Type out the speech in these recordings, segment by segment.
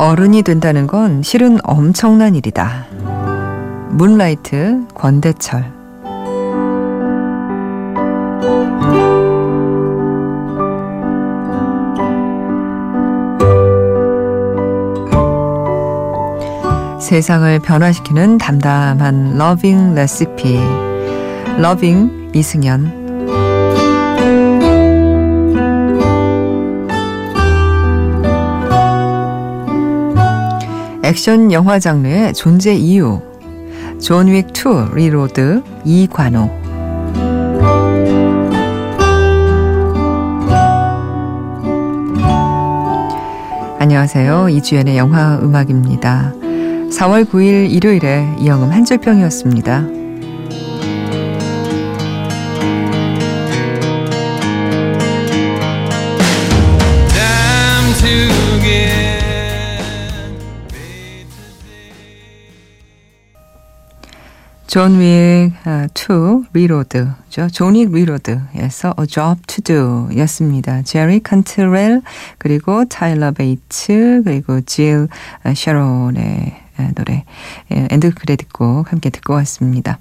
어른이 된다는 건 실은 엄청난 일이다. 문라이트 권대철. 세상을 변화시키는 담담한 러빙 레시피. 러빙 이승연. 액션 영화 장르의 존재 이유. 존 윅 2 리로드 이관호. 안녕하세요. 이주연의 영화 음악입니다. 4월 9일 일요일에 이영음 한줄평이었습니다. 존 윅 2 리로드죠. 존 윅 리로드에서 A Job to Do 였습니다. 제리 칸트렐 그리고 타일러 베이츠 그리고 질 샤론의 노래 엔드 크레딧곡 함께 듣고 왔습니다.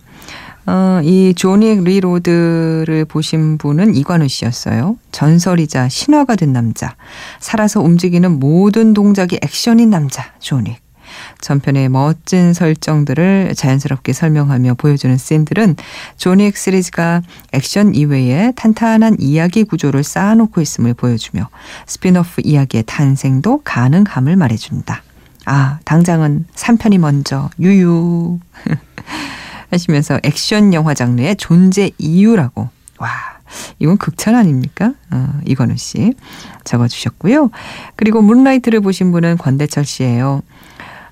이 존 윅 리로드를 보신 분은 이관우 씨였어요. 전설이자 신화가 된 남자, 살아서 움직이는 모든 동작이 액션인 남자 존 윅. 전편의 멋진 설정들을 자연스럽게 설명하며 보여주는 씬들은 존 윅 시리즈가 액션 이외에 탄탄한 이야기 구조를 쌓아놓고 있음을 보여주며 스핀오프 이야기의 탄생도 가능함을 말해준다. 아, 당장은 3편이 먼저 유유 하시면서 액션 영화 장르의 존재 이유라고. 와, 이건 극찬 아닙니까? 이건우 씨 적어주셨고요. 그리고 문라이트를 보신 분은 권대철 씨예요.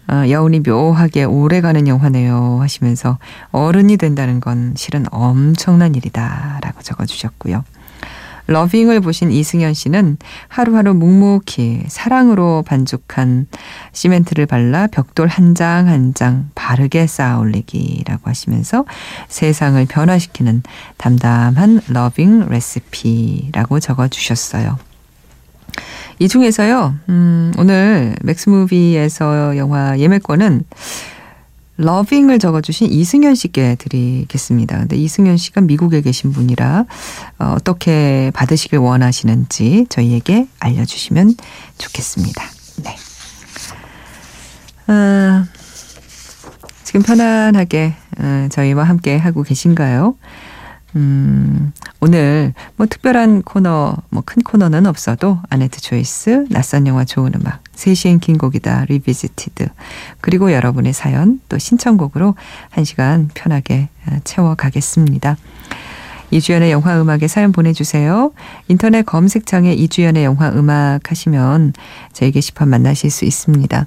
여운이 묘하게 오래가는 영화네요 하시면서 어른이 된다는 건 실은 엄청난 일이다 라고 적어주셨고요. 러빙을 보신 이승현 씨는 하루하루 묵묵히 사랑으로 반죽한 시멘트를 발라 벽돌 한 장 한 장 바르게 쌓아 올리기라고 하시면서 세상을 변화시키는 담담한 러빙 레시피라고 적어주셨어요. 이 중에서요, 오늘 맥스무비에서 영화 예매권은 러빙을 적어주신 이승현 씨께 드리겠습니다. 근데 이승현 씨가 미국에 계신 분이라 어떻게 받으시길 원하시는지 저희에게 알려주시면 좋겠습니다. 네. 지금 편안하게 저희와 함께 하고 계신가요? 오늘 뭐 특별한 코너, 뭐 큰 코너는 없어도 아네트 초이스, 낯선 영화 좋은 음악, 3시엔 긴 곡이다, 리비지티드, 그리고 여러분의 사연 또 신청곡으로 한 시간 편하게 채워가겠습니다. 이주연의 영화 음악에 사연 보내주세요. 인터넷 검색창에 이주연의 영화 음악 하시면 저희 게시판 만나실 수 있습니다.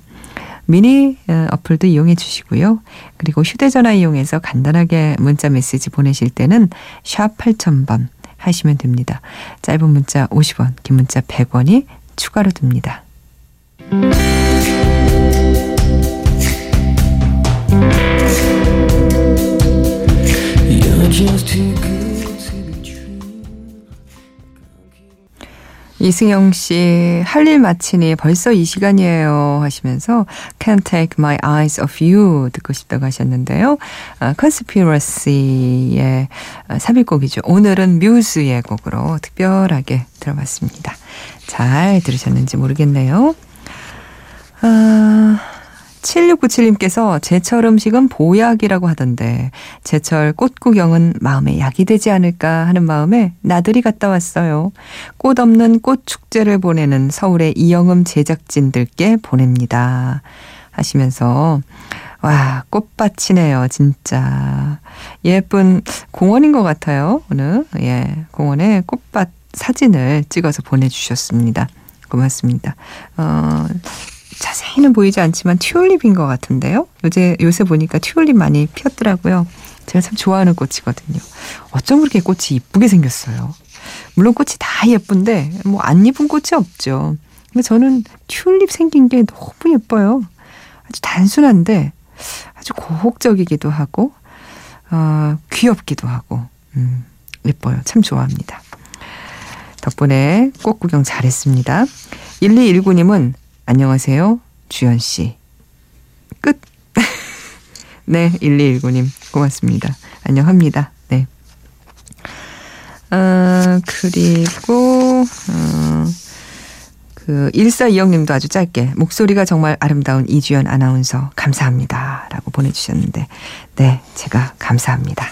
미니 어플도 이용해 주시고요. 그리고 휴대전화 이용해서 간단하게 문자 메시지 보내실 때는 샵 8000번 하시면 됩니다. 짧은 문자 50원, 긴 문자 100원이 추가로 듭니다. 이승영 씨, 할 일 마치니 벌써 이 시간이에요 하시면서 Can't Take My Eyes Off You 듣고 싶다고 하셨는데요. Conspiracy의 삽입곡이죠. 오늘은 뮤즈의 곡으로 특별하게 들어봤습니다. 잘 들으셨는지 모르겠네요. 7697님께서 제철 음식은 보약이라고 하던데 제철 꽃 구경은 마음에 약이 되지 않을까 하는 마음에 나들이 갔다 왔어요. 꽃 없는 꽃 축제를 보내는 서울의 이영음 제작진들께 보냅니다 하시면서, 와, 꽃밭이네요 진짜. 예쁜 공원인 것 같아요 오늘. 예, 공원에 꽃밭 사진을 찍어서 보내주셨습니다. 고맙습니다. 자세히는 보이지 않지만 튤립인 것 같은데요. 요새 보니까 튤립 많이 피었더라고요. 제가 참 좋아하는 꽃이거든요. 어쩜 그렇게 꽃이 이쁘게 생겼어요. 물론 꽃이 다 예쁜데 뭐 안 예쁜 꽃이 없죠. 근데 저는 튤립 생긴 게 너무 예뻐요. 아주 단순한데 아주 고혹적이기도 하고 귀엽기도 하고 예뻐요. 참 좋아합니다. 덕분에 꽃 구경 잘했습니다. 1219님은 안녕하세요. 주연 씨. 끝. 네, 1219님 고맙습니다. 안녕합니다. 네. 그리고 그 1420님도 아주 짧게 목소리가 정말 아름다운 이주연 아나운서 감사합니다 라고 보내주셨는데 네, 제가 감사합니다.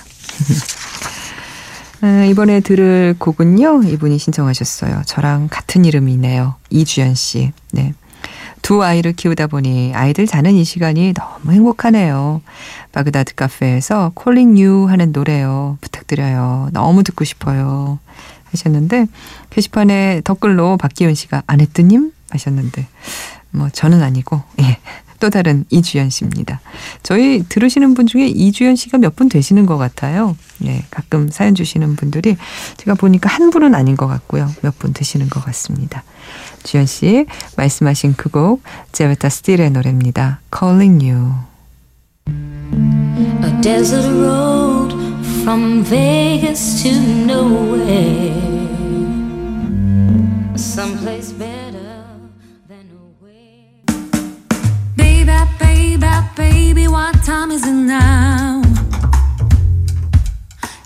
이번에 들을 곡은요. 이분이 신청하셨어요. 저랑 같은 이름이네요. 이주연 씨. 네. 두 아이를 키우다 보니 아이들 자는 이 시간이 너무 행복하네요. 바그다드 카페에서 Calling You 하는 노래요. 부탁드려요. 너무 듣고 싶어요. 하셨는데 게시판에 댓글로 박기훈 씨가 아네뜨님 하셨는데 뭐 저는 아니고 예. 또 다른 이주연 씨입니다. 저희 들으시는 분 중에 이주연 씨가 몇 분 되시는 것 같아요. 예, 가끔 사연 주시는 분들이 제가 보니까 한 분은 아닌 것 같고요. 몇 분 되시는 것 같습니다. 주연 씨 말씀하신 그 곡 제베타 스틸의 노래입니다. Calling You. A desert road from Vegas to nowhere. Someplace better. Baby, baby, what time is it now?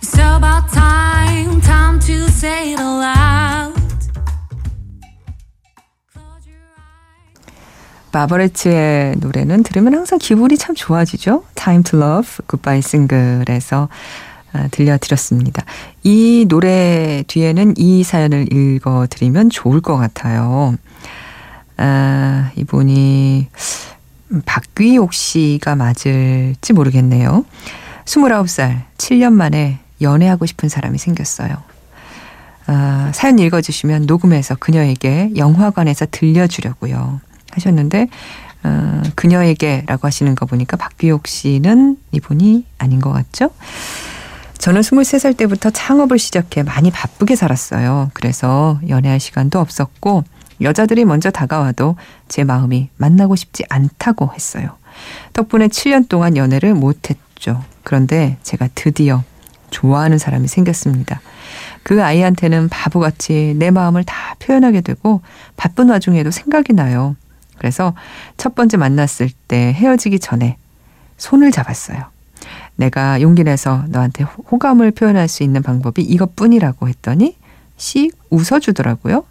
It's about time, time to say it aloud. 바버레츠의 노래는 들으면 항상 기분이 참 좋아지죠. Time to Love, Goodbye 싱글에서 들려드렸습니다. 이 노래 뒤에는 이 사연을 읽어드리면 좋을 것 같아요. 아, 이분이... 박귀옥 씨가 맞을지 모르겠네요. 29살, 7년 만에 연애하고 싶은 사람이 생겼어요. 사연 읽어주시면 녹음해서 그녀에게 영화관에서 들려주려고요. 하셨는데 그녀에게라고 하시는 거 보니까 박귀옥 씨는 이분이 아닌 것 같죠? 저는 23살 때부터 창업을 시작해 많이 바쁘게 살았어요. 그래서 연애할 시간도 없었고 여자들이 먼저 다가와도 제 마음이 만나고 싶지 않다고 했어요. 덕분에 7년 동안 연애를 못했죠. 그런데 제가 드디어 좋아하는 사람이 생겼습니다. 그 아이한테는 바보같이 내 마음을 다 표현하게 되고 바쁜 와중에도 생각이 나요. 그래서 첫 번째 만났을 때 헤어지기 전에 손을 잡았어요. 내가 용기 내서 너한테 호감을 표현할 수 있는 방법이 이것뿐이라고 했더니 씩 웃어주더라고요.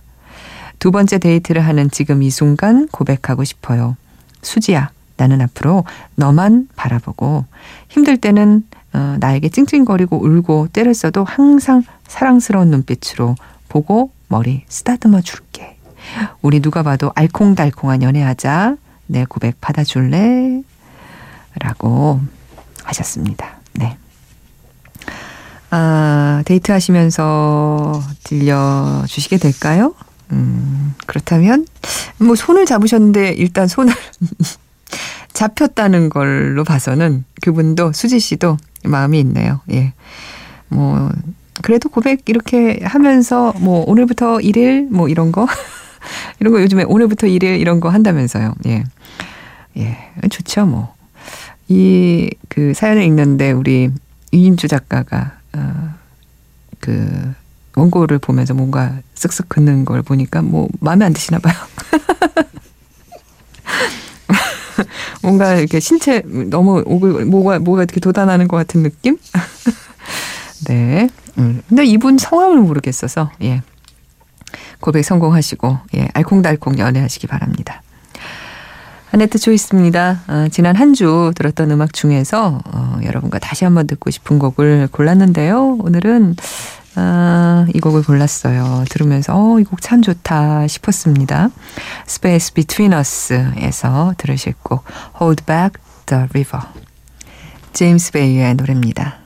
두 번째 데이트를 하는 지금 이 순간 고백하고 싶어요. 수지야, 나는 앞으로 너만 바라보고 힘들 때는 나에게 찡찡거리고 울고 때를 써도 항상 사랑스러운 눈빛으로 보고 머리 쓰다듬어 줄게. 우리 누가 봐도 알콩달콩한 연애하자. 내 고백 받아줄래? 라고 하셨습니다. 네. 아, 데이트하시면서 들려주시게 될까요? 그렇다면 뭐 손을 잡으셨는데 일단 손을 잡혔다는 걸로 봐서는 그분도 수지 씨도 마음이 있네요. 예. 뭐 그래도 고백 이렇게 하면서 뭐 오늘부터 1일 뭐 이런 거 이런 거 요즘에 오늘부터 1일 이런 거 한다면서요. 예. 예. 좋죠, 뭐. 이 그 사연을 읽는데 우리 이인주 작가가 그 원고를 보면서 뭔가 쓱쓱 긋는 걸 보니까 뭐 마음에 안 드시나 봐요. 뭔가 이렇게 신체 너무 뭐가 이렇게 돋아나는 것 같은 느낌? 네. 근데 이분 성함을 모르겠어서 예. 고백 성공하시고 예. 알콩달콩 연애하시기 바랍니다. 아네트 조이스입니다. 지난 한 주 들었던 음악 중에서 여러분과 다시 한번 듣고 싶은 곡을 골랐는데요. 오늘은 이 곡을 골랐어요. 들으면서 이 곡 참 좋다 싶었습니다. Space Between Us에서 들으실 곡 Hold Back the River. 제임스 베이의 노래입니다.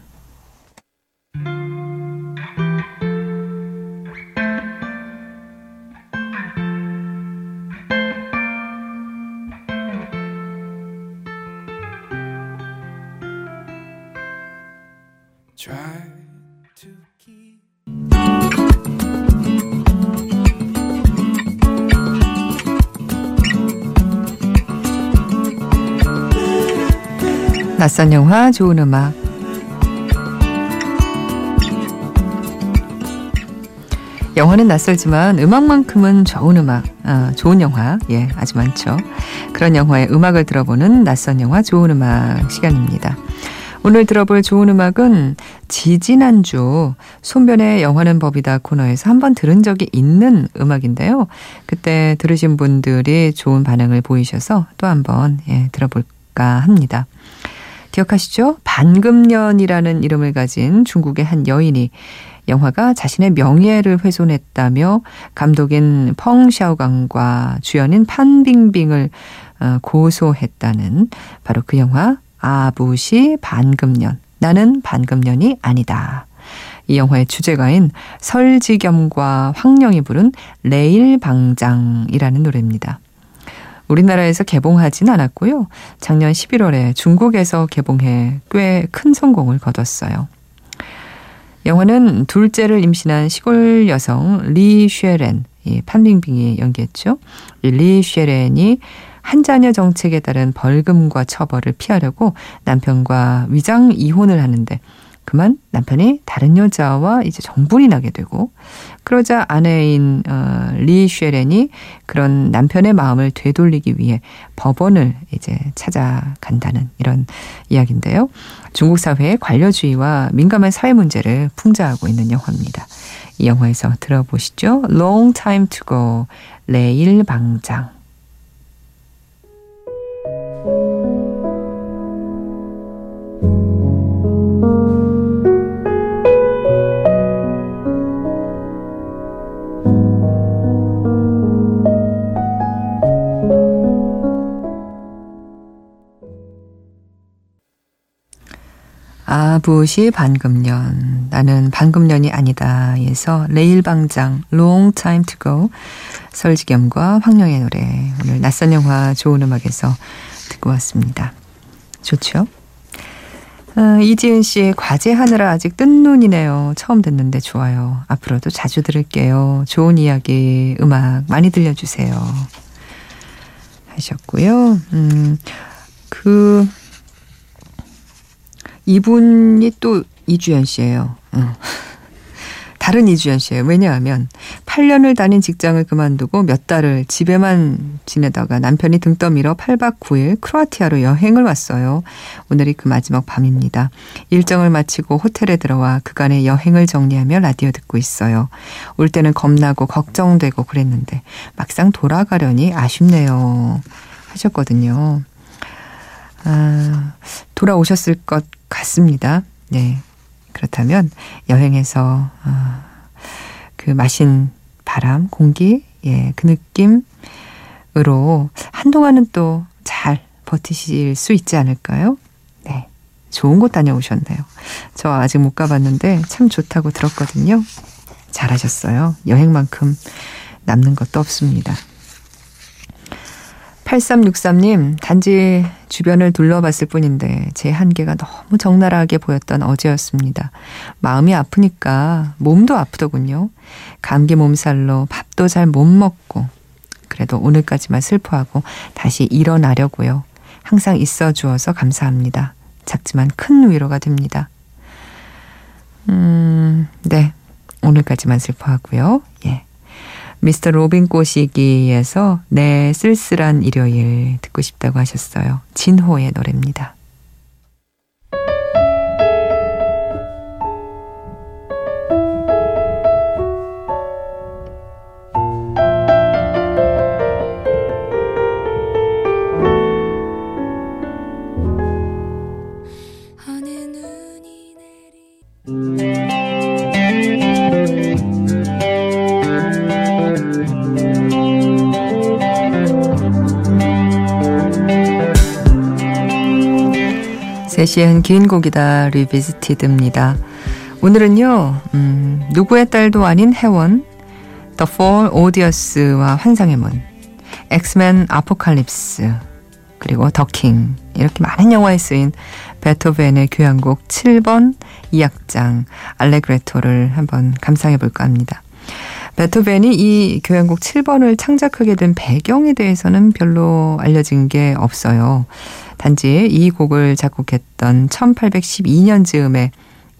낯선 영화, 좋은 음악. 영화는 낯설지만 음악만큼은 좋은 음악, 좋은 영화, 예, 아주 많죠. 그런 영화의 음악을 들어보는 낯선 영화 좋은 음악 시간입니다. 오늘 들어볼 좋은 음악은 지지난주 손변의 영화는 법이다 코너에서 한번 들은 적이 있는 음악인데요. 그때 들으신 분들이 좋은 반응을 보이셔서 또 한번 예, 들어볼까 합니다. 기억하시죠? 반금년이라는 이름을 가진 중국의 한 여인이 영화가 자신의 명예를 훼손했다며 감독인 펑샤오강과 주연인 판빙빙을 고소했다는 바로 그 영화 아부시 반금년, 나는 반금년이 아니다. 이 영화의 주제가인 설지겸과 황령이 부른 레일방장이라는 노래입니다. 우리나라에서 개봉하진 않았고요. 작년 11월에 중국에서 개봉해 꽤 큰 성공을 거뒀어요. 영화는 둘째를 임신한 시골 여성 리 쉐렌, 판빙빙이 연기했죠. 리 쉐렌이 한자녀 정책에 따른 벌금과 처벌을 피하려고 남편과 위장 이혼을 하는데 그만 남편이 다른 여자와 이제 정분이 나게 되고, 그러자 아내인 리 쉐렌이 그런 남편의 마음을 되돌리기 위해 법원을 이제 찾아간다는 이런 이야기인데요. 중국 사회의 관료주의와 민감한 사회 문제를 풍자하고 있는 영화입니다. 이 영화에서 들어보시죠. Long Time to Go, 레일방장. 아부시 반금년, 나는 반금년이 아니다에서 레일방장, Long Time to Go, 설지겸과 황령의 노래, 오늘 낯선 영화 좋은 음악에서 듣고 왔습니다. 좋죠? 이지은 씨의 과제하느라 아직 뜬 눈이네요. 처음 듣는데 좋아요. 앞으로도 자주 들을게요. 좋은 이야기, 음악 많이 들려주세요. 하셨고요. 이분이 또 이주연 씨예요. 다른 이주연 씨예요. 왜냐하면 8년을 다닌 직장을 그만두고 몇 달을 집에만 지내다가 남편이 등 떠밀어 8박 9일 크로아티아로 여행을 왔어요. 오늘이 그 마지막 밤입니다. 일정을 마치고 호텔에 들어와 그간의 여행을 정리하며 라디오 듣고 있어요. 올 때는 겁나고 걱정되고 그랬는데 막상 돌아가려니 아쉽네요. 하셨거든요. 돌아오셨을 것 같습니다. 네, 그렇다면 여행에서 그 마신 바람, 공기, 예, 그 느낌으로 한동안은 또 잘 버티실 수 있지 않을까요? 네, 좋은 곳 다녀오셨네요. 저 아직 못 가봤는데 참 좋다고 들었거든요. 잘하셨어요. 여행만큼 남는 것도 없습니다. 8363님, 단지 주변을 둘러봤을 뿐인데 제 한계가 너무 적나라하게 보였던 어제였습니다. 마음이 아프니까 몸도 아프더군요. 감기 몸살로 밥도 잘 못 먹고 그래도 오늘까지만 슬퍼하고 다시 일어나려고요. 항상 있어주어서 감사합니다. 작지만 큰 위로가 됩니다. 네, 오늘까지만 슬퍼하고요. 예. 미스터 로빈 꼬시기에서 내 쓸쓸한 일요일 듣고 싶다고 하셨어요. 진호의 노래입니다. 시엔 긴 곡이다 리비지티드입니다. 오늘은요, 누구의 딸도 아닌 해원, The Fall Odious와 환상의 문, X-Men Apocalypse, 그리고 The King, 이렇게 많은 영화에 쓰인 베토벤의 교향곡 7번 2악장 알레그레토를 한번 감상해 볼까 합니다. 베토벤이 이 교향곡 7번을 창작하게 된 배경에 대해서는 별로 알려진 게 없어요. 단지 이 곡을 작곡했던 1812년 즈음에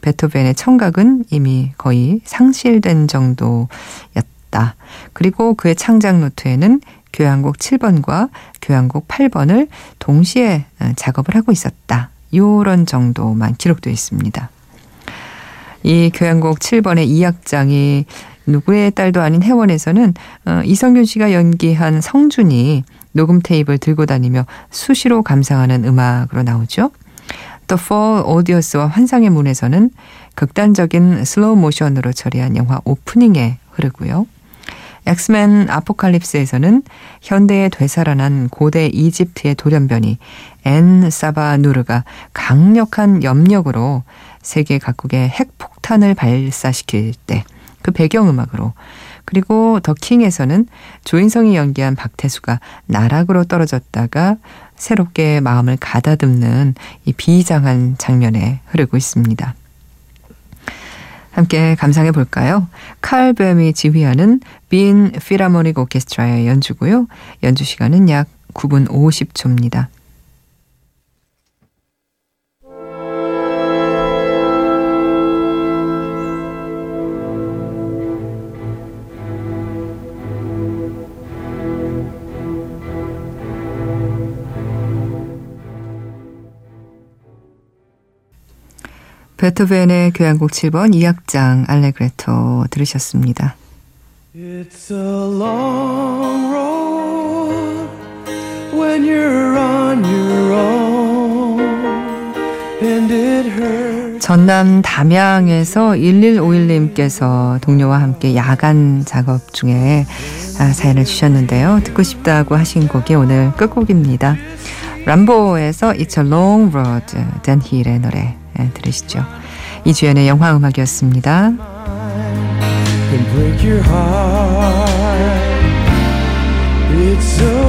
베토벤의 청각은 이미 거의 상실된 정도였다. 그리고 그의 창작 노트에는 교향곡 7번과 교향곡 8번을 동시에 작업을 하고 있었다. 이런 정도만 기록되어 있습니다. 이 교향곡 7번의 2악장이 누구의 딸도 아닌 해원에서는 이성균 씨가 연기한 성준이 녹음 테이프를 들고 다니며 수시로 감상하는 음악으로 나오죠. The Fall Odysseus와 환상의 문에서는 극단적인 슬로우 모션으로 처리한 영화 오프닝에 흐르고요. 엑스맨 아포칼립스에서는 현대에 되살아난 고대 이집트의 돌연변이 엔 사바누르가 강력한 염력으로 세계 각국의 핵폭탄을 발사시킬 때 그 배경음악으로, 그리고 더 킹에서는 조인성이 연기한 박태수가 나락으로 떨어졌다가 새롭게 마음을 가다듬는 이 비장한 장면에 흐르고 있습니다. 함께 감상해 볼까요? 칼 뱀이 지휘하는 빈 필하모닉 오케스트라의 연주고요. 연주 시간은 약 9분 50초입니다. 베토벤의 교향곡 7번 2악장 알레그레토 들으셨습니다. It's a long road when you're on your own and it hurts. 전남 담양에서 1151님께서 동료와 함께 야간 작업 중에 사연을 주셨는데요. 듣고 싶다고 하신 곡이 오늘 끝곡입니다. 람보에서 It's a long road, 댄 힐의 노래 들으시죠. 이주연의 영화음악이었습니다. Can break your heart. It's a